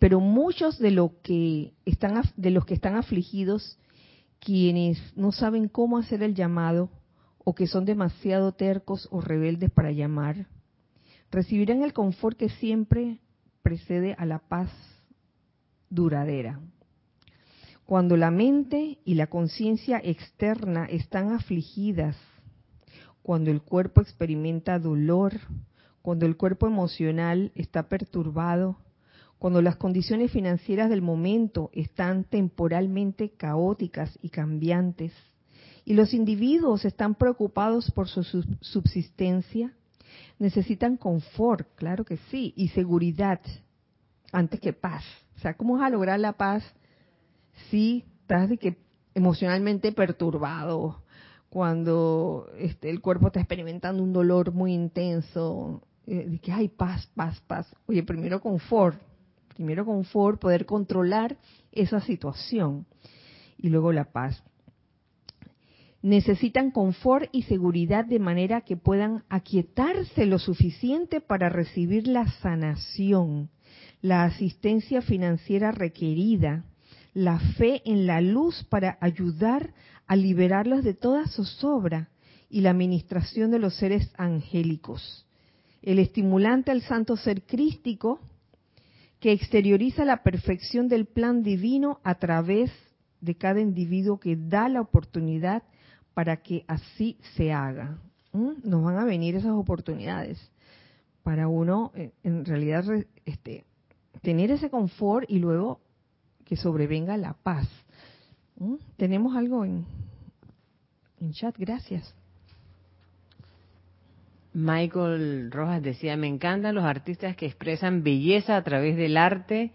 de los que están afligidos, quienes no saben cómo hacer el llamado o que son demasiado tercos o rebeldes para llamar, recibirán el confort que siempre precede a la paz duradera. Cuando la mente y la conciencia externa están afligidas, cuando el cuerpo experimenta dolor, cuando el cuerpo emocional está perturbado, cuando las condiciones financieras del momento están temporalmente caóticas y cambiantes, y los individuos están preocupados por su subsistencia, necesitan confort, claro que sí, y seguridad antes que paz. O sea, ¿cómo vas a lograr la paz si estás de que emocionalmente perturbado, cuando el cuerpo está experimentando un dolor muy intenso? De que hay paz. Oye, primero confort, poder controlar esa situación, y luego la paz. Necesitan confort y seguridad de manera que puedan aquietarse lo suficiente para recibir la sanación, la asistencia financiera requerida, la fe en la luz para ayudar a liberarlos de toda zozobra y la administración de los seres angélicos. El estimulante al santo ser crístico que exterioriza la perfección del plan divino a través de cada individuo que da la oportunidad para que así se haga. Nos van a venir esas oportunidades para uno en realidad tener ese confort y luego que sobrevenga la paz. Tenemos algo en chat, gracias. Michael Rojas decía, me encantan los artistas que expresan belleza a través del arte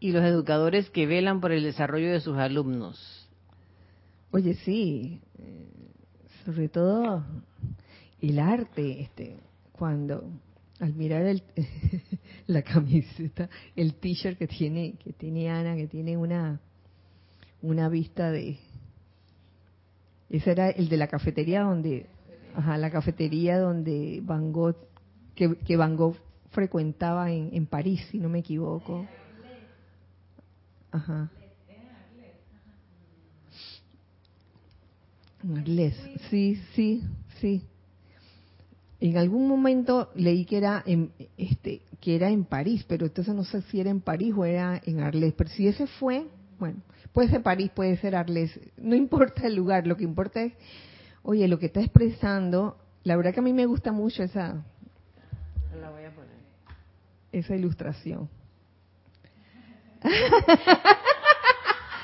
y los educadores que velan por el desarrollo de sus alumnos. Oye, sí, sobre todo el arte, cuando al mirar la camiseta, el t-shirt que tiene Ana, que tiene una vista de... Ese era el de la cafetería donde... Ajá, la cafetería donde Van Gogh, que Van Gogh frecuentaba en París, si no me equivoco. Ajá. En Arles. Sí. En algún momento leí que era en París, pero entonces no sé si era en París o era en Arles. Pero si ese fue, bueno, puede ser París, puede ser Arles, no importa el lugar, lo que importa es, oye, lo que está expresando, la verdad que a mí me gusta mucho esa... La voy a poner. Esa ilustración.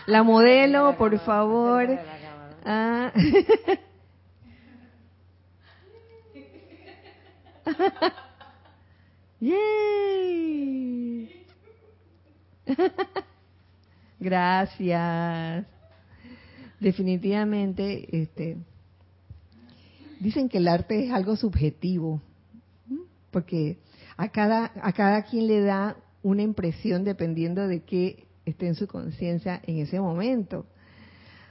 La modelo, la por cámara, favor. La ¡Yay! Gracias. Definitivamente, dicen que el arte es algo subjetivo, porque a cada quien le da una impresión dependiendo de qué esté en su conciencia en ese momento.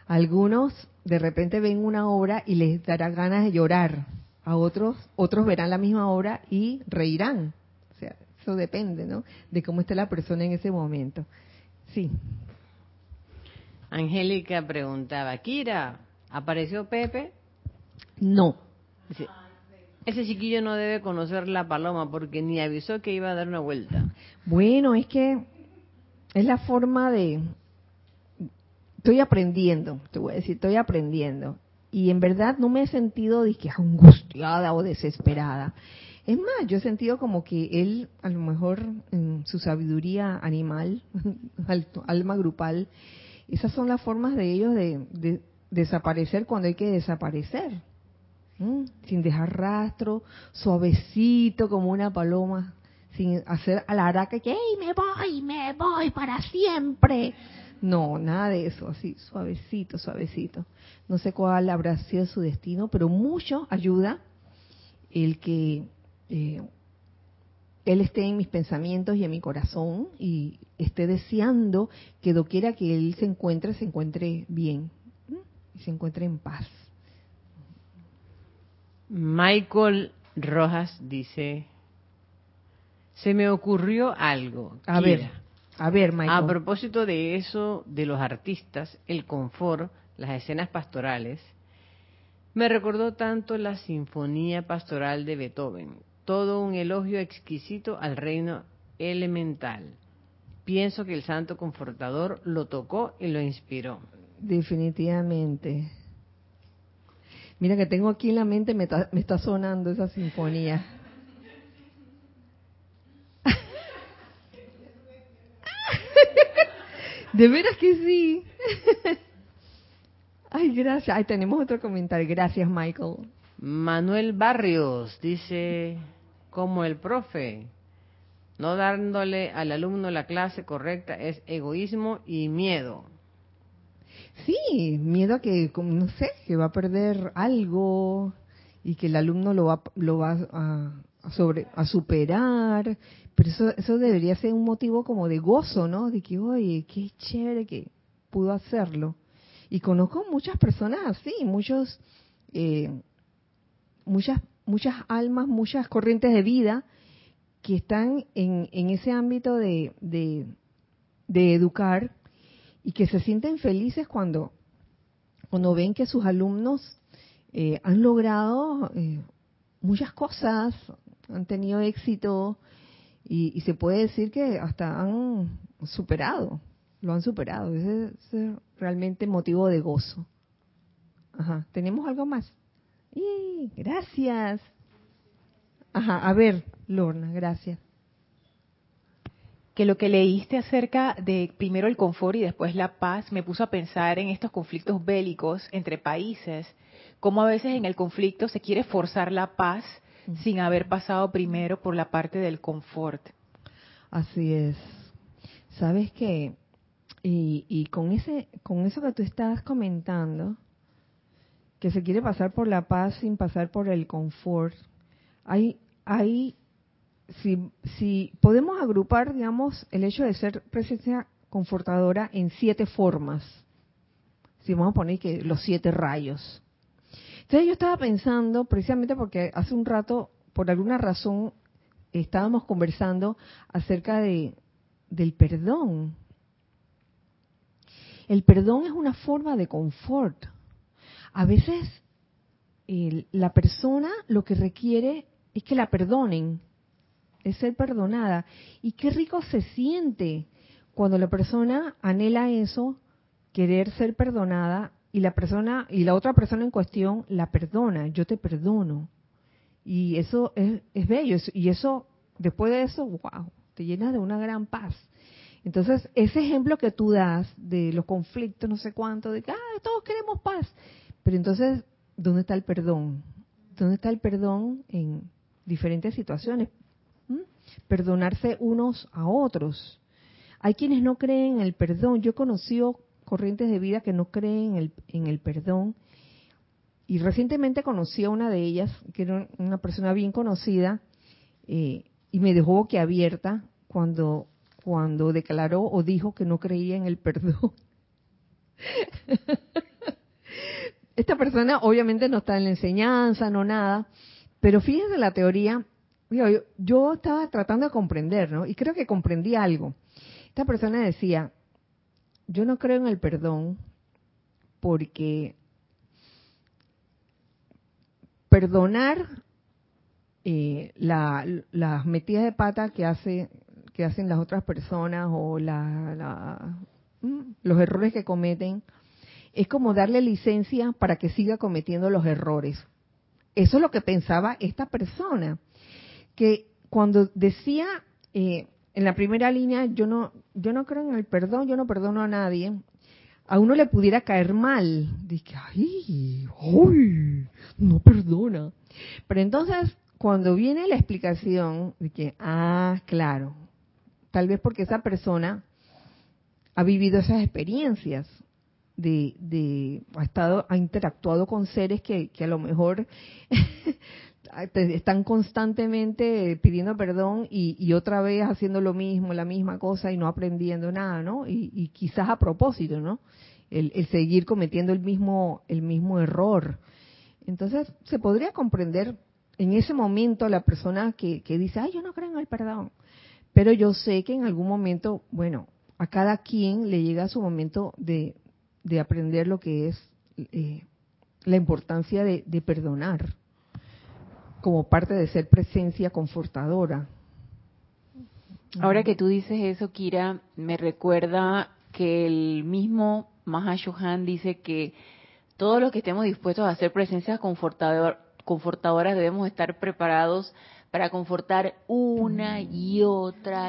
Algunos de repente ven una obra y les dará ganas de llorar, a otros verán la misma obra y reirán. O sea, eso depende, ¿no?, de cómo esté la persona en ese momento. Sí. Angélica preguntaba, Kira, ¿apareció Pepe? No. Dice, ese chiquillo no debe conocer la paloma porque ni avisó que iba a dar una vuelta. Bueno, es que es la forma de... Estoy aprendiendo, te voy a decir, estoy aprendiendo. Y en verdad no me he sentido disque angustiada o desesperada. Es más, yo he sentido como que él, a lo mejor, en su sabiduría animal, alma grupal, esas son las formas de ellos de desaparecer cuando hay que desaparecer. Sin dejar rastro, suavecito como una paloma, sin hacer alaraca que ¡hey, me voy para siempre! No, nada de eso, así suavecito. No sé cuál habrá sido su destino, pero mucho ayuda el que él esté en mis pensamientos y en mi corazón y esté deseando que doquiera que él se encuentre bien y se encuentre en paz. Michael Rojas dice, se me ocurrió algo. A ver, Michael. A propósito de eso, de los artistas, el confort, las escenas pastorales, me recordó tanto la Sinfonía Pastoral de Beethoven, todo un elogio exquisito al reino elemental. Pienso que el Santo Confortador lo tocó y lo inspiró. Definitivamente. Mira que tengo aquí en la mente, me está sonando esa sinfonía. De veras que sí. Ay, gracias. Ay, tenemos otro comentario. Gracias, Michael. Manuel Barrios dice, como el profe, no dándole al alumno la clase correcta es egoísmo y miedo. Sí, miedo a que, no sé, que va a perder algo y que el alumno lo va a superar, pero eso debería ser un motivo como de gozo, ¿no? De que, oye, qué chévere que pudo hacerlo. Y conozco muchas personas así, muchas almas, muchas corrientes de vida que están en ese ámbito de educar y que se sienten felices cuando ven que sus alumnos han logrado muchas cosas, han tenido éxito y se puede decir que hasta lo han superado. Ese es realmente motivo de gozo. Ajá, ¿tenemos algo más? ¡Y gracias! Ajá, a ver, Lorna, gracias. Que lo que leíste acerca de primero el confort y después la paz me puso a pensar en estos conflictos bélicos entre países, cómo a veces en el conflicto se quiere forzar la paz sin haber pasado primero por la parte del confort. Así es. ¿Sabes qué? Y con eso que tú estás comentando, que se quiere pasar por la paz sin pasar por el confort, si podemos agrupar, digamos, el hecho de ser presencia confortadora en 7 formas. Si vamos a poner que los 7 rayos. Entonces yo estaba pensando, precisamente porque hace un rato, por alguna razón, estábamos conversando acerca del perdón. El perdón es una forma de confort. A veces la persona lo que requiere es que la perdonen. Es ser perdonada. Y qué rico se siente cuando la persona anhela eso, querer ser perdonada, y la otra persona en cuestión la perdona. Yo te perdono. Y eso es bello. Y eso, después de eso, wow, te llenas de una gran paz. Entonces, ese ejemplo que tú das de los conflictos, no sé cuánto, de que todos queremos paz. Pero entonces, ¿dónde está el perdón? ¿Dónde está el perdón en diferentes situaciones? Perdonarse unos a otros. Hay quienes no creen en el perdón. Yo he conocido corrientes de vida que no creen en el perdón. Y recientemente conocí a una de ellas, que era una persona bien conocida, y me dejó boquiabierta cuando declaró o dijo que no creía en el perdón. Esta persona obviamente no está en la enseñanza, no nada, pero fíjense la teoría. Yo estaba tratando de comprender, ¿no? Y creo que comprendí algo. Esta persona decía, yo no creo en el perdón porque perdonar las metidas de pata que hacen las otras personas o los errores que cometen es como darle licencia para que siga cometiendo los errores. Eso es lo que pensaba esta persona. Que cuando decía en la primera línea, yo no creo en el perdón, yo no perdono a nadie, a uno le pudiera caer mal. Dije, ¡ay! No perdona. Pero entonces, cuando viene la explicación, dije, claro, tal vez porque esa persona ha vivido esas experiencias, ha interactuado con seres que a lo mejor... están constantemente pidiendo perdón y otra vez haciendo lo mismo, la misma cosa y no aprendiendo nada, ¿no? Y quizás a propósito, ¿no? El seguir cometiendo el mismo error. Entonces, se podría comprender en ese momento la persona que dice, yo no creo en el perdón. Pero yo sé que en algún momento, bueno, a cada quien le llega su momento de aprender lo que es la importancia de perdonar, como parte de ser presencia confortadora. Ahora que tú dices eso, Kira, me recuerda que el mismo Mahá Chohán dice que todos los que estemos dispuestos a hacer presencias confortadoras debemos estar preparados para confortar una y otra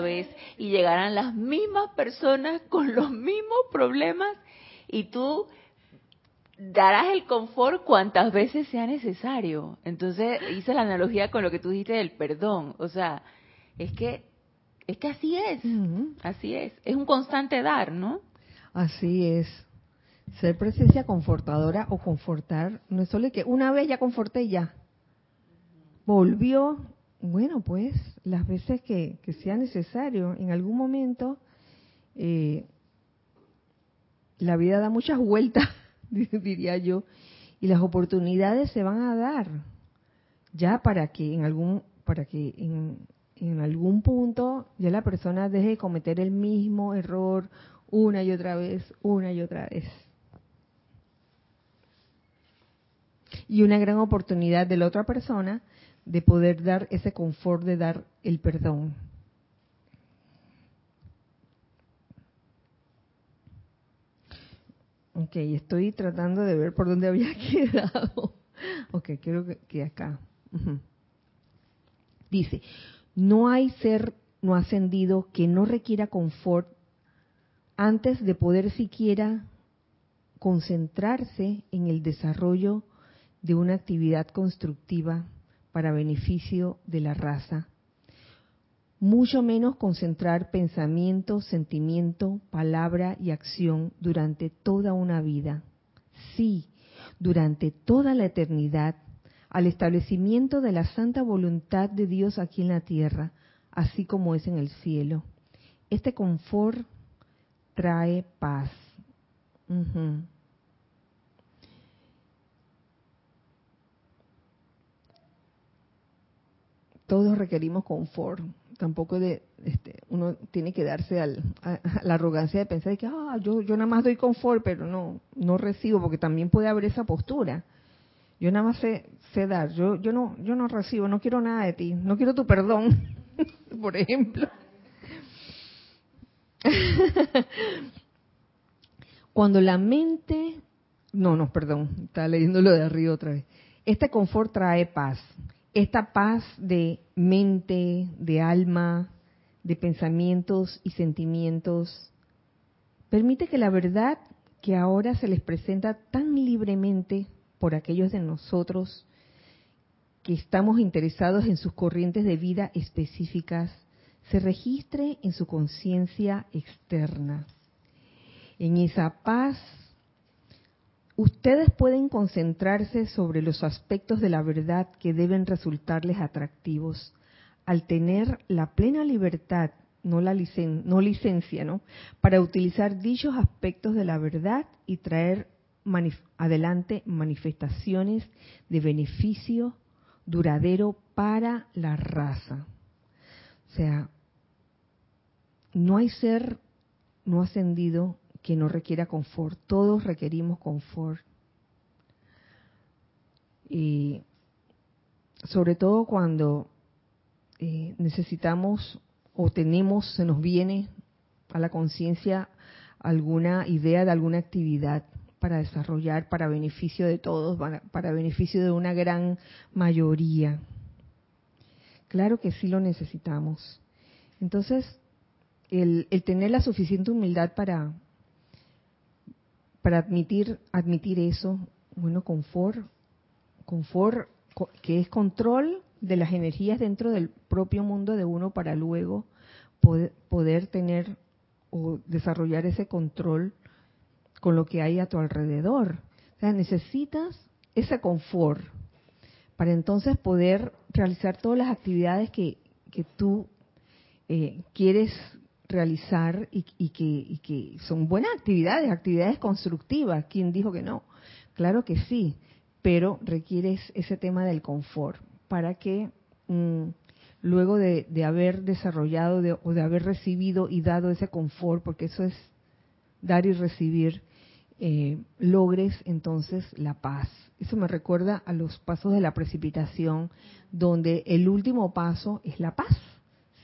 vez, y llegarán las mismas personas con los mismos problemas y tú darás el confort cuantas veces sea necesario. Entonces hice la analogía con lo que tú dijiste del perdón. O sea, es que así es. Uh-huh. Así es. Es un constante dar, ¿no? Así es. Ser presencia confortadora o confortar no es solo que una vez ya conforté y ya. Volvió. Bueno, pues las veces que sea necesario. En algún momento la vida da muchas vueltas, diría yo, y las oportunidades se van a dar ya para que en en algún punto ya la persona deje de cometer el mismo error una y otra vez. Y una gran oportunidad de la otra persona de poder dar ese confort de dar el perdón. Ok, estoy tratando de ver por dónde había quedado. Ok, creo que acá. Dice, no hay ser no ascendido que no requiera confort antes de poder siquiera concentrarse en el desarrollo de una actividad constructiva para beneficio de la raza, mucho menos concentrar pensamiento, sentimiento, palabra y acción durante toda una vida. Sí, durante toda la eternidad, al establecimiento de la santa voluntad de Dios aquí en la tierra, así como es en el cielo. Este confort trae paz. Todos requerimos confort. Tampoco uno tiene que darse a la arrogancia de pensar que yo nada más doy confort, pero no recibo, porque también puede haber esa postura. Yo nada más sé dar, yo no recibo, no quiero nada de ti, no quiero tu perdón, por ejemplo. Cuando la mente, estaba leyendo lo de arriba otra vez. Este confort trae paz. Esta paz de mente, de alma, de pensamientos y sentimientos, permite que la verdad que ahora se les presenta tan libremente por aquellos de nosotros que estamos interesados en sus corrientes de vida específicas, se registre en su conciencia externa. En esa paz, ustedes pueden concentrarse sobre los aspectos de la verdad que deben resultarles atractivos, al tener la plena libertad, no licencia, para utilizar dichos aspectos de la verdad y traer adelante manifestaciones de beneficio duradero para la raza. O sea, no hay ser no ascendido que no requiera confort. Todos requerimos confort. Y sobre todo cuando necesitamos o tenemos, se nos viene a la conciencia alguna idea de alguna actividad para desarrollar, para beneficio de todos, para beneficio de una gran mayoría. Claro que sí lo necesitamos. Entonces, el tener la suficiente humildad para admitir eso, confort, que es control de las energías dentro del propio mundo de uno, para luego poder tener o desarrollar ese control con lo que hay a tu alrededor. O sea, necesitas ese confort para entonces poder realizar todas las actividades que tú quieres realizar y que son buenas actividades constructivas. ¿Quién dijo que no? Claro que sí, pero requieres ese tema del confort para que luego de haber desarrollado o de haber recibido y dado ese confort, porque eso es dar y recibir, logres entonces la paz. Eso me recuerda a los pasos de la precipitación, donde el último paso es la paz,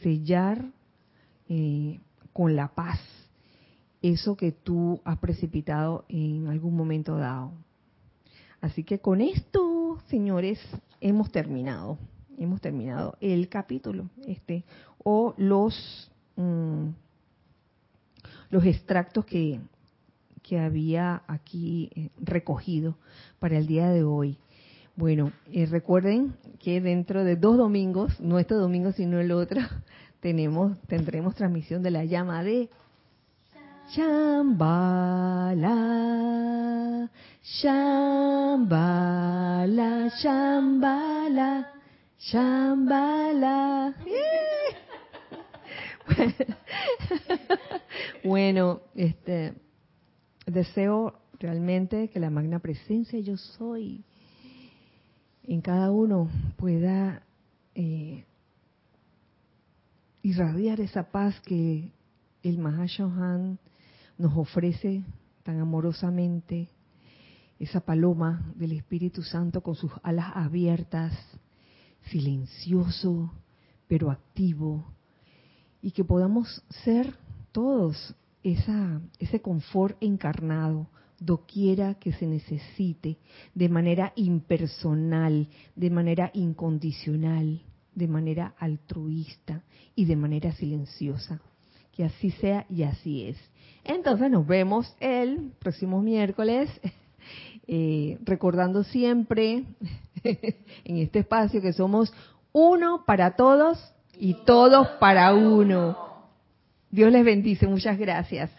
sellar con la paz eso que tú has precipitado en algún momento dado. Así que con esto, señores, hemos terminado el capítulo o los extractos que había aquí recogido para el día de hoy. Bueno, recuerden que dentro de 2 domingos, no este domingo sino el otro, tendremos transmisión de la llama de Shambhala, Shambhala, Shambhala, Shambhala. Bueno, deseo realmente que la magna presencia yo soy en cada uno pueda irradiar esa paz que el Mahá Chohán nos ofrece tan amorosamente, esa paloma del Espíritu Santo con sus alas abiertas, silencioso pero activo, y que podamos ser todos ese confort encarnado, doquiera que se necesite, de manera impersonal, de manera incondicional, de manera altruista y de manera silenciosa. Que así sea y así es. Entonces nos vemos el próximo miércoles, recordando siempre en este espacio que somos uno para todos y todos para uno. Dios les bendice. Muchas gracias.